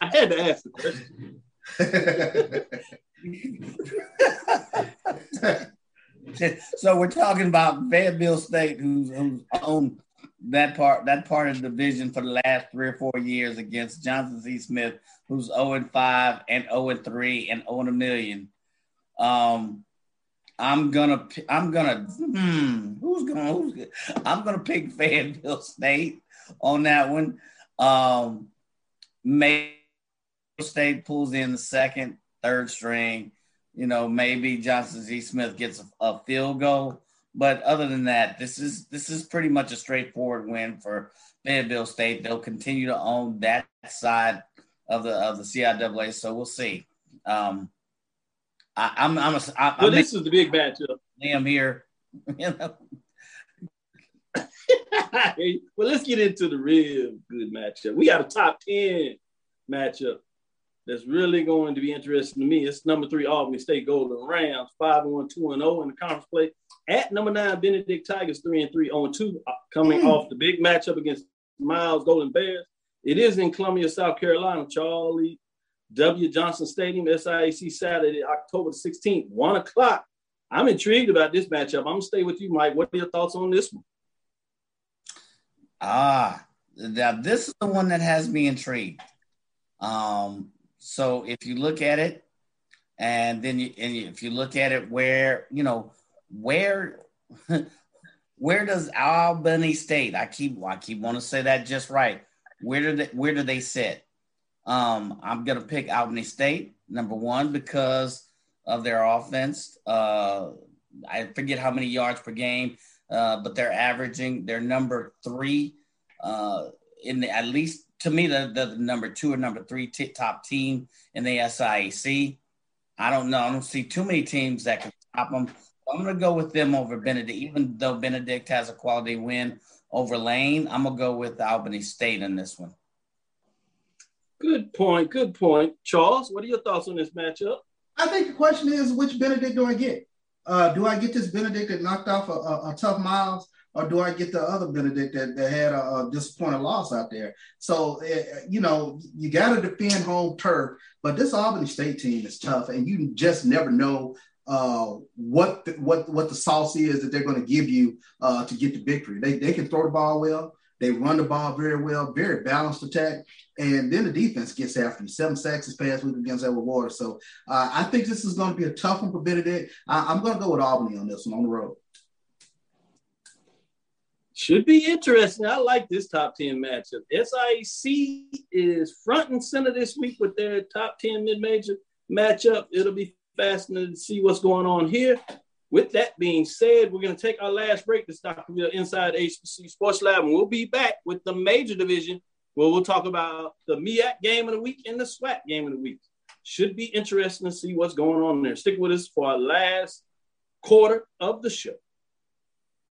I had to ask the question. So we're talking about Fayetteville State, who's on that part of the division for the last 3 or 4 years, against Johnson C. Smith, who's 0-5 and 0-3 and 0-1,000,000. I'm gonna pick Fayetteville State on that one. Maybe State pulls in the second, third string. You know, maybe Johnson C. Smith gets a field goal. But other than that, this is pretty much a straightforward win for Fayetteville State. They'll continue to own that side of the CIAA, so we'll see. This is the big matchup. Liam here. Well, let's get into the real good matchup. We got a top 10 matchup that's really going to be interesting to me. It's number 3 Albany State Golden Rams, 5-1, 2-0 in the conference play, at number 9 Benedict Tigers, 3-3, 0-2, coming off the big matchup against Miles Golden Bears. It is in Columbia, South Carolina, Charlie W. Johnson Stadium, SIAC, Saturday, October 16th, 1 o'clock. I'm intrigued about this matchup. I'm going to stay with you, Mike. What are your thoughts on this one? Now this is the one that has me intrigued. So if you look at it, if you look at it where, you know, where does Albany State? I keep wanting to say that just right. Where do they sit? I'm gonna pick Albany State, number 1, because of their offense. I forget how many yards per game, but they're averaging. They're number 3 at least to me, the number 2 or number 3 top team in the SIAC. I don't know. I don't see too many teams that can stop them. I'm going to go with them over Benedict. Even though Benedict has a quality win over Lane, I'm going to go with Albany State in this one. Good point. Good point. Charles, what are your thoughts on this matchup? I think the question is, which Benedict do I get? Do I get this Benedict that knocked off a tough Miles, or do I get the other Benedict that had a disappointing loss out there? So, you know, you got to defend home turf, but this Albany State team is tough, and you just never know what the sauce is that they're going to give you to get the victory. They can throw the ball well. They run the ball very well, very balanced attack. And then the defense gets after you. 7 sacks this past week against Edward Water. So I think this is going to be a tough one for Benedict. I'm going to go with Albany on this one on the road. Should be interesting. I like this top 10 matchup. SIAC is front and center this week with their top 10 mid-major matchup. It'll be fascinating to see what's going on here. With that being said, we're going to take our last break. This is Dr. Cavill inside HBCU Sports Lab, and we'll be back with the major division where we'll talk about the MEAC game of the week and the SWAC game of the week. Should be interesting to see what's going on there. Stick with us for our last quarter of the show.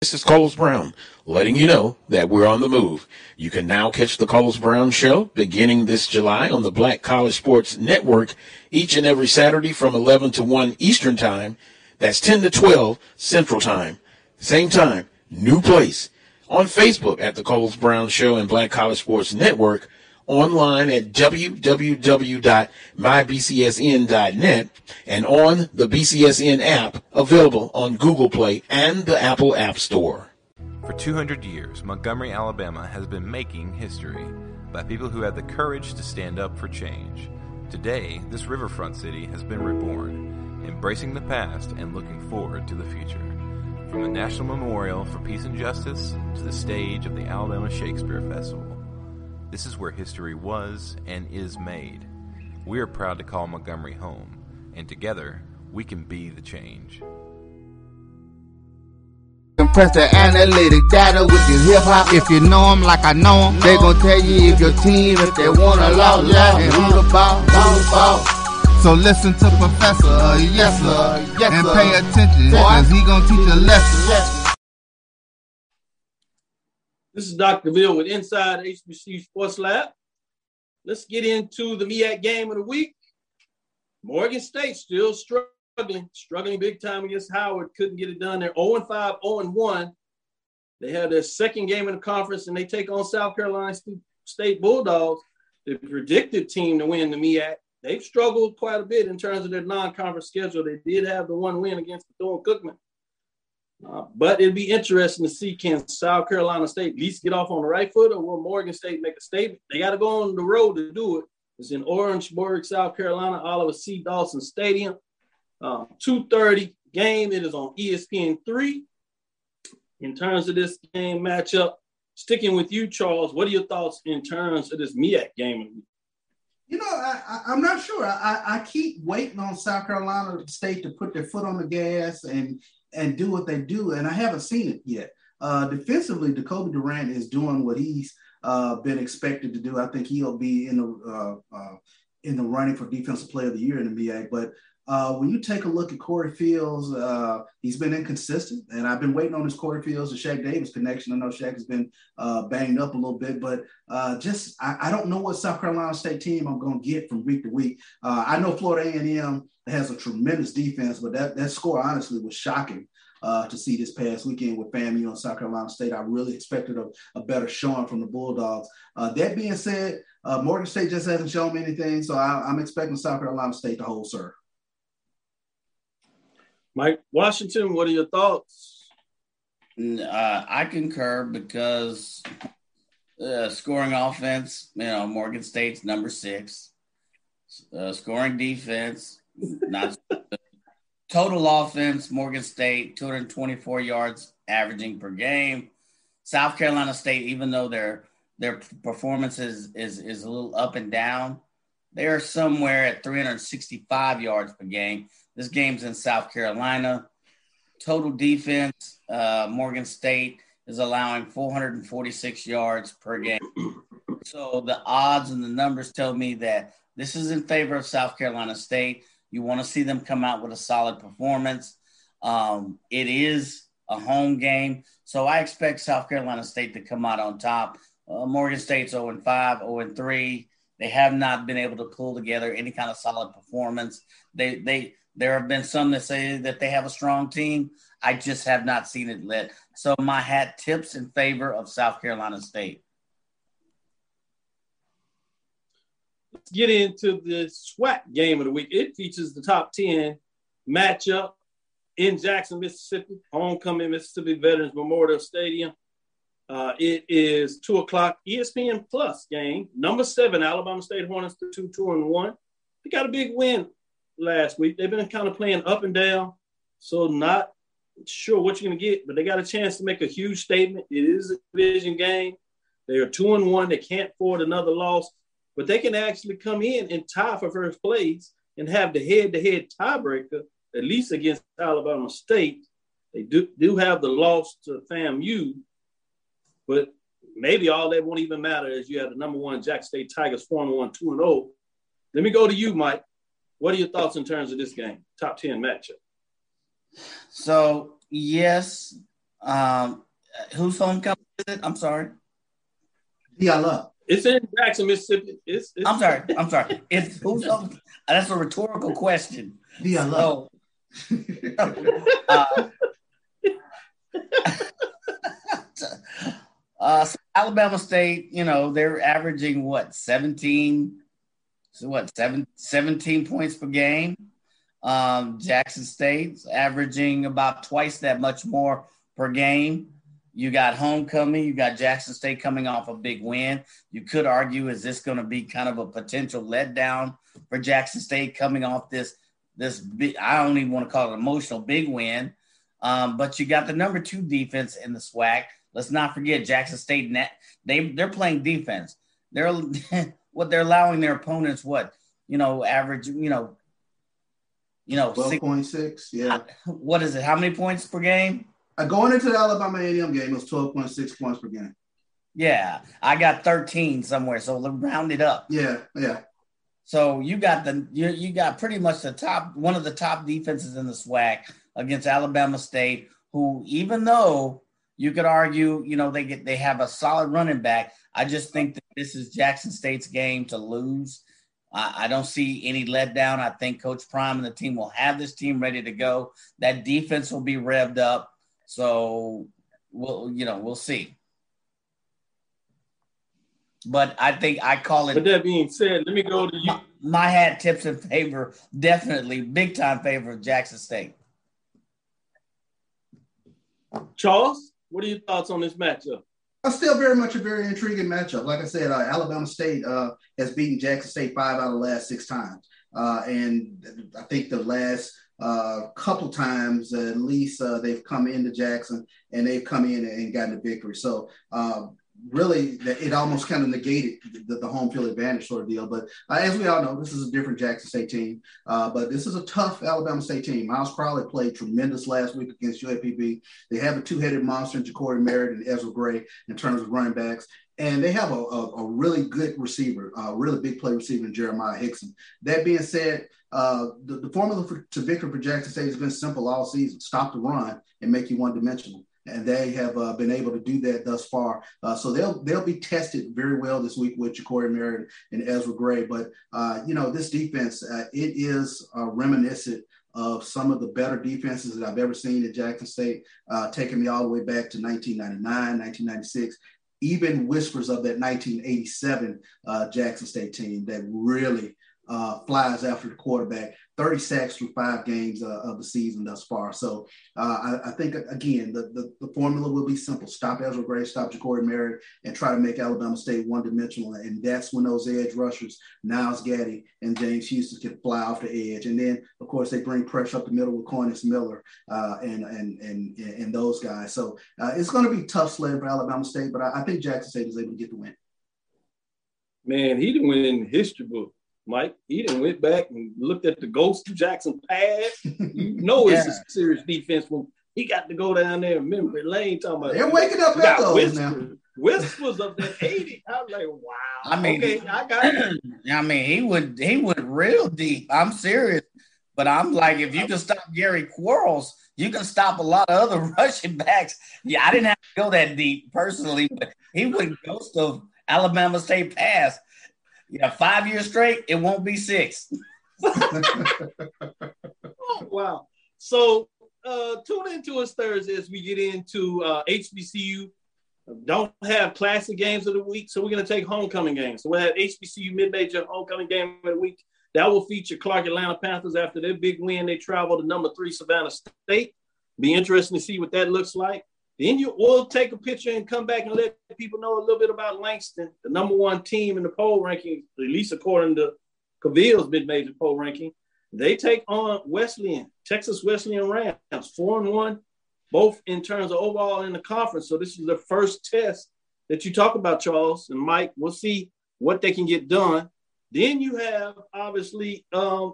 This is Carlos Brown, letting you know that we're on the move. You can now catch the Carlos Brown Show beginning this July on the Black College Sports Network each and every Saturday from 11 to 1 Eastern Time. That's 10 to 12 Central Time. Same time, new place. On Facebook at The Coles Brown Show and Black College Sports Network. Online at www.mybcsn.net and on the BCSN app, available on Google Play and the Apple App Store. For 200 years, Montgomery, Alabama has been making history by people who had the courage to stand up for change. Today, this riverfront city has been reborn, embracing the past and looking forward to the future. From the National Memorial for Peace and Justice to the stage of the Alabama Shakespeare Festival, this is where history was and is made. We are proud to call Montgomery home, and together we can be the change. Press the analytic data with your hip-hop. If you know them like I know them, they gon' tell you if your team, if they want a lot, and who the ball, So listen to Professor, yes sir, yes, and pay attention, because he going to teach a lesson. This is Dr. Cavill with Inside HBCU Sports Lab. Let's get into the MEAC game of the week. Morgan State still struggling big time against Howard. Couldn't get it done. They're 0-5, 0-1. They have their second game in the conference, and they take on South Carolina State Bulldogs, the predicted team to win the MEAC. They've struggled quite a bit in terms of their non-conference schedule. They did have the one win against Bethune-Cookman. But it'll be interesting to see, can South Carolina State at least get off on the right foot, or will Morgan State make a statement? They got to go on the road to do it. It's in Orangeburg, South Carolina, Oliver C. Dawson Stadium. 2:30 game. It is on ESPN3. In terms of this game matchup, sticking with you, Charles, what are your thoughts in terms of this MEAC game? You know, I'm not sure. I keep waiting on South Carolina State to put their foot on the gas and do what they do, and I haven't seen it yet. Defensively, Jacoby Durant is doing what he's been expected to do. I think he'll be in the running for Defensive Player of the Year in the MEAC. But when you take a look at Corey Fields, he's been inconsistent, and I've been waiting on this Corey Fields and Shaq Davis connection. I know Shaq has been banged up a little bit, but I don't know what South Carolina State team I'm going to get from week to week. I know Florida A&M has a tremendous defense, but that score honestly was shocking to see this past weekend with FAMU and South Carolina State. I really expected a better showing from the Bulldogs. That being said, Morgan State just hasn't shown me anything, so I'm expecting South Carolina State to hold serve. Mike Washington, what are your thoughts? I concur, because scoring offense, Morgan State's number 6. Scoring defense, not total offense, Morgan State, 224 yards averaging per game. South Carolina State, even though their performance is a little up and down, they are somewhere at 365 yards per game. This game's in South Carolina. Total defense, Morgan State is allowing 446 yards per game. So the odds and the numbers tell me that this is in favor of South Carolina State. You want to see them come out with a solid performance. It is a home game, so I expect South Carolina State to come out on top. Morgan State's 0-5, 0-3. They have not been able to pull together any kind of solid performance. There have been some that say that they have a strong team. I just have not seen it led. So my hat tips in favor of South Carolina State. Let's get into the SWAC game of the week. It features the top 10 matchup in Jackson, Mississippi, homecoming Mississippi Veterans Memorial Stadium. It is 2 o'clock ESPN Plus game. Number 7, Alabama State Hornets, 2-1. They got a big win last week. They've been kind of playing up and down, so not sure what you're going to get, but they got a chance to make a huge statement. It is a division game. They are 2-1. They can't afford another loss, but they can actually come in and tie for first place and have the head-to-head tiebreaker, at least against Alabama State. They do have the loss to FAMU, but maybe all that won't even matter as you have the number 1 Jackson State Tigers, 4-1, 2-0. Let me go to you, Mike. What are your thoughts in terms of this game, top 10 matchup? So, yes. Whose homecoming is it? I'm sorry. Yeah, I love. It's in Jackson, Mississippi. I'm sorry. It's whose homecoming? That's a rhetorical question. Yeah, I love. So, so Alabama State, they're averaging, 17 points per game. Jackson State's averaging about twice that much more per game. You got homecoming. You got Jackson State coming off a big win. You could argue, is this going to be kind of a potential letdown for Jackson State coming off this big, I don't even want to call it an emotional big win. But you got the number 2 defense in the SWAC. Let's not forget Jackson State. They're playing defense. They're allowing their opponents, average, 12.6, yeah. What is it? How many points per game? Going into the Alabama A&M game, it was 12.6 points per game. Yeah, I got 13 somewhere, so round it up. Yeah. So you got you got pretty much one of the top defenses in the SWAC against Alabama State, who, even though you could argue, they have a solid running back, I just think that this is Jackson State's game to lose. I don't see any letdown. I think Coach Prime and the team will have this team ready to go. That defense will be revved up. So we'll see. But I think I call it. With that being said, let me go to you. My hat tips in favor, definitely big time favor of Jackson State. Charles, what are your thoughts on this matchup? Still very intriguing matchup. Like I said, Alabama State has beaten Jackson State 5 out of the last 6 times. And I think the last couple times, at least, they've come into Jackson and they've come in and gotten a victory. So really, it almost kind of negated the home field advantage sort of deal. But as we all know, this is a different Jackson State team. But this is a tough Alabama State team. Miles Crowley played tremendous last week against UAPB. They have a two-headed monster in Ja'Cory Merritt and Ezra Gray in terms of running backs. And they have a really good receiver, a really big play receiver in Jeremiah Hickson. That being said, the formula to victory for Jackson State has been simple all season. Stop the run and make you one-dimensional. And they have been able to do that thus far. So they'll be tested very well this week with Ja'Cory Merritt and Ezra Gray. But, this defense, it is reminiscent of some of the better defenses that I've ever seen at Jackson State, taking me all the way back to 1999, 1996, even whispers of that 1987 Jackson State team that really flies after the quarterback. 30 sacks through 5 games of the season thus far. So I think, again, the formula will be simple. Stop Ezra Gray, stop Ja'Cory Merritt, and try to make Alabama State one-dimensional. And that's when those edge rushers, Niles Gaddy and James Houston, can fly off the edge. And then, of course, they bring pressure up the middle with Cornus Miller and those guys. So it's going to be tough sledding for Alabama State, but I think Jackson State is able to get the win. Man, he didn't win in the history book. Mike, he done went back and looked at the Ghost Jackson pass. It's a serious defense when he got to go down there and memory lane talking about. They're waking up echoes now. Whispers of that 80. I was like, wow. I mean, okay, I got it. I mean, he went real deep. I'm serious. But I'm like, if you can stop Gary Quarles, you can stop a lot of other rushing backs. Yeah, I didn't have to go that deep personally, but he went ghost of Alabama State pass. Yeah, 5 years straight, it won't be six. Oh, wow. So tune into us Thursday as we get into HBCU. Don't have classic games of the week, so we're going to take homecoming games. So we'll have HBCU mid-major homecoming game of the week. That will feature Clark Atlanta Panthers. After their big win, they travel to number 3 Savannah State. Be interesting to see what that looks like. Then we'll take a picture and come back and let people know a little bit about Langston, the number 1 team in the poll ranking, at least according to Cavill's mid-major poll ranking. They take on Wesleyan, Texas Wesleyan Rams, 4-1, both in terms of overall in the conference. So this is the first test that you talk about, Charles and Mike. We'll see what they can get done. Then you have, obviously,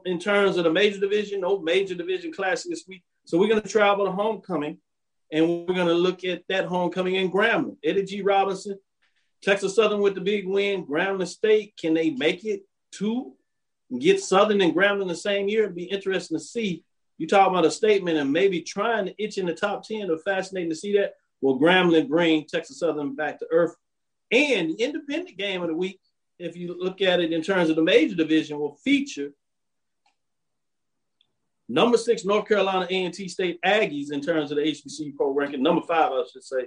in terms of the major division, no major division classic this week. So we're going to travel to homecoming, and we're going to look at that homecoming in Grambling. Eddie G. Robinson, Texas Southern with the big win. Grambling State, can they make it to get Southern and Grambling the same year? It'd be interesting to see. You talk about a statement and maybe trying to itch in the top 10. It'll be fascinating to see that. Will Grambling bring Texas Southern back to earth? And the independent game of the week, if you look at it in terms of the major division, will feature number 6, North Carolina A&T State Aggies in terms of the HBCU pro ranking. Number 5, I should say,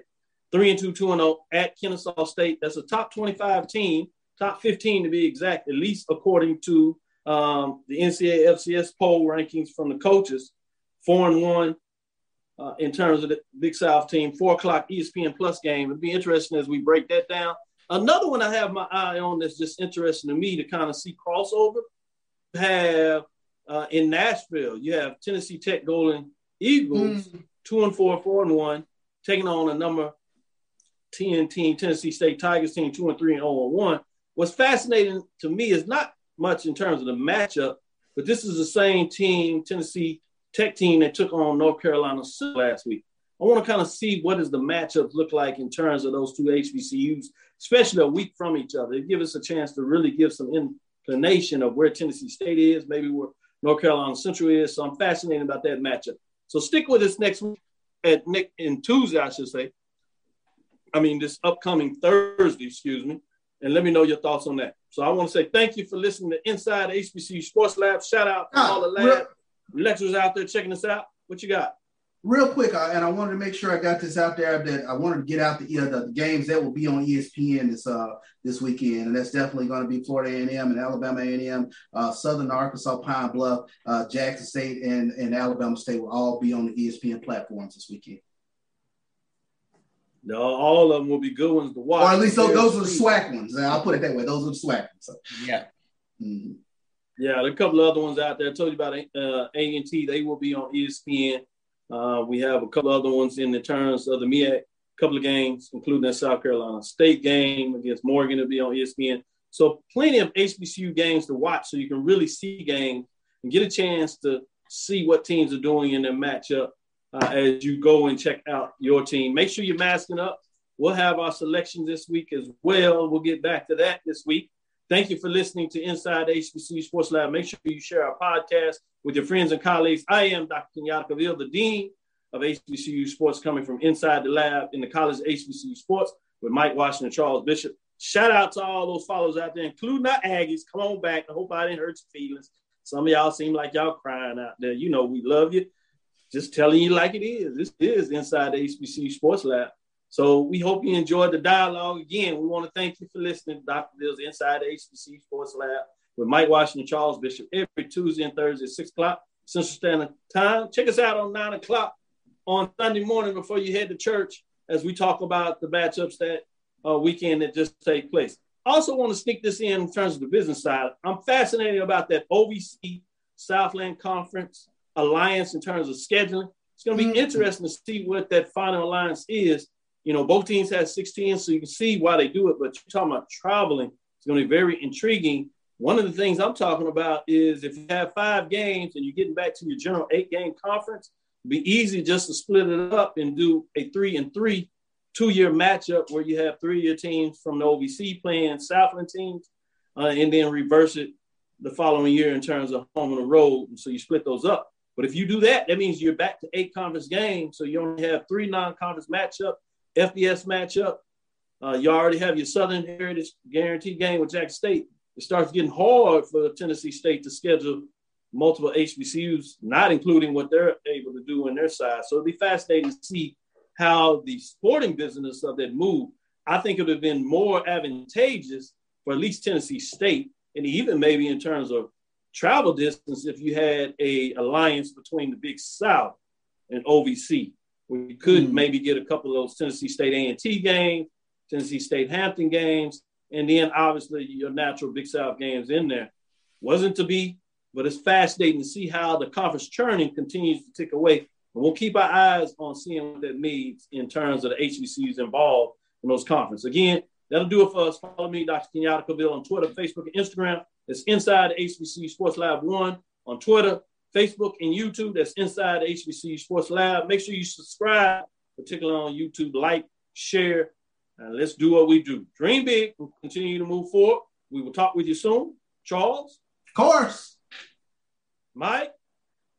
3-2, 2-0 at Kennesaw State. That's a top 25 team, top 15 to be exact, at least according to the NCAA FCS poll rankings from the coaches. 4-1 in terms of the Big South team. 4:00 ESPN Plus game. It'd be interesting as we break that down. Another one I have my eye on that's just interesting to me to kind of see crossover. Have in Nashville, you have Tennessee Tech Golden Eagles, 2-4, 4-1, taking on a number 10 team, Tennessee State Tigers team, 2-3 and 0-1. What's fascinating to me is not much in terms of the matchup, but this is the same team, Tennessee Tech team, that took on North Carolina last week. I want to kind of see what does the matchups look like in terms of those two HBCUs, especially a week from each other. It gives us a chance to really give some inclination of where Tennessee State is, maybe where North Carolina Central is. So I'm fascinated about that matchup. So stick with us next week this upcoming Thursday, and let me know your thoughts on that. So I want to say thank you for listening to Inside HBCU Sports Lab. Shout out to all the lab lecturers out there checking us out. What you got? Real quick, and I wanted to make sure I got this out there, that I wanted to get out the games that will be on ESPN this weekend, and that's definitely going to be Florida A&M and Alabama A&M, Southern Arkansas, Pine Bluff, Jackson State, and Alabama State will all be on the ESPN platforms this weekend. No, all of them will be good ones to watch. Or at least those are the SWAC ones. I'll put it that way. Those are the SWAC ones. So. Yeah. Mm-hmm. Yeah, there are a couple of other ones out there. I told you about A&T. They will be on ESPN. We have a couple other ones in the terms of the MEAC, a couple of games, including that South Carolina State game against Morgan to be on ESPN. So plenty of HBCU games to watch, so you can really see games and get a chance to see what teams are doing in their matchup as you go and check out your team. Make sure you're masking up. We'll have our selection this week as well. We'll get back to that this week. Thank you for listening to Inside HBCU Sports Lab. Make sure you share our podcast with your friends and colleagues. I am Dr. Kenyatta Cavill, the Dean of HBCU Sports, coming from inside the lab in the College of HBCU Sports with Mike Washington and Charles Bishop. Shout out to all those followers out there, including our Aggies. Come on back. I hope I didn't hurt your feelings. Some of y'all seem like y'all crying out there. You know we love you. Just telling you like it is. This is Inside the HBCU Sports Lab. So we hope you enjoyed the dialogue. Again, we want to thank you for listening. Dr. Bill's Inside the HBCU Sports Lab with Mike Washington, Charles Bishop, every Tuesday and Thursday at 6 o'clock Central Standard Time. Check us out on 9 o'clock on Sunday morning before you head to church as we talk about the matchups that weekend that just take place. I also want to sneak this in terms of the business side. I'm fascinated about that OVC Southland Conference Alliance in terms of scheduling. It's going to be interesting to see what that final alliance is. You know, both teams have 16, so you can see why they do it. But you're talking about traveling. It's going to be very intriguing. One of the things I'm talking about is if you have 5 games and you're getting back to your general 8-game conference, it'd be easy just to split it up and do a 3-3, 2-year matchup where you have 3 of your teams from the OVC playing Southland teams, and then reverse it the following year in terms of home and the road. And so you split those up. But if you do that, that means you're back to 8 conference games. So you only have 3 non-conference matchups. FBS matchup. You already have your Southern Heritage guaranteed game with Jackson State. it starts getting hard for Tennessee State to schedule multiple HBCUs, not including what they're able to do in their side. So it'd be fascinating to see how the sporting business of that move. I think it would have been more advantageous for at least Tennessee State, and even maybe in terms of travel distance, if you had a alliance between the Big South and OVC, where you could maybe get a couple of those Tennessee State A&T games, Tennessee State Hampton games, and then obviously your natural Big South games in there. Wasn't to be, but it's fascinating to see how the conference churning continues to tick away. And we'll keep our eyes on seeing what that means in terms of the HBCUs involved in those conferences. Again, that'll do it for us. Follow me, Dr. Kenyatta Cavill, on Twitter, Facebook, and Instagram. That's Inside the HBCU Sports Lab 1 on Twitter, Facebook, and YouTube. That's Inside the HBCU Sports Lab. Make sure you subscribe, particularly on YouTube. Like, share, and let's do what we do. Dream big. We'll continue to move forward. We will talk with you soon. Charles? Of course. Mike?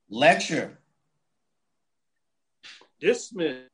Lecture. Dismissed.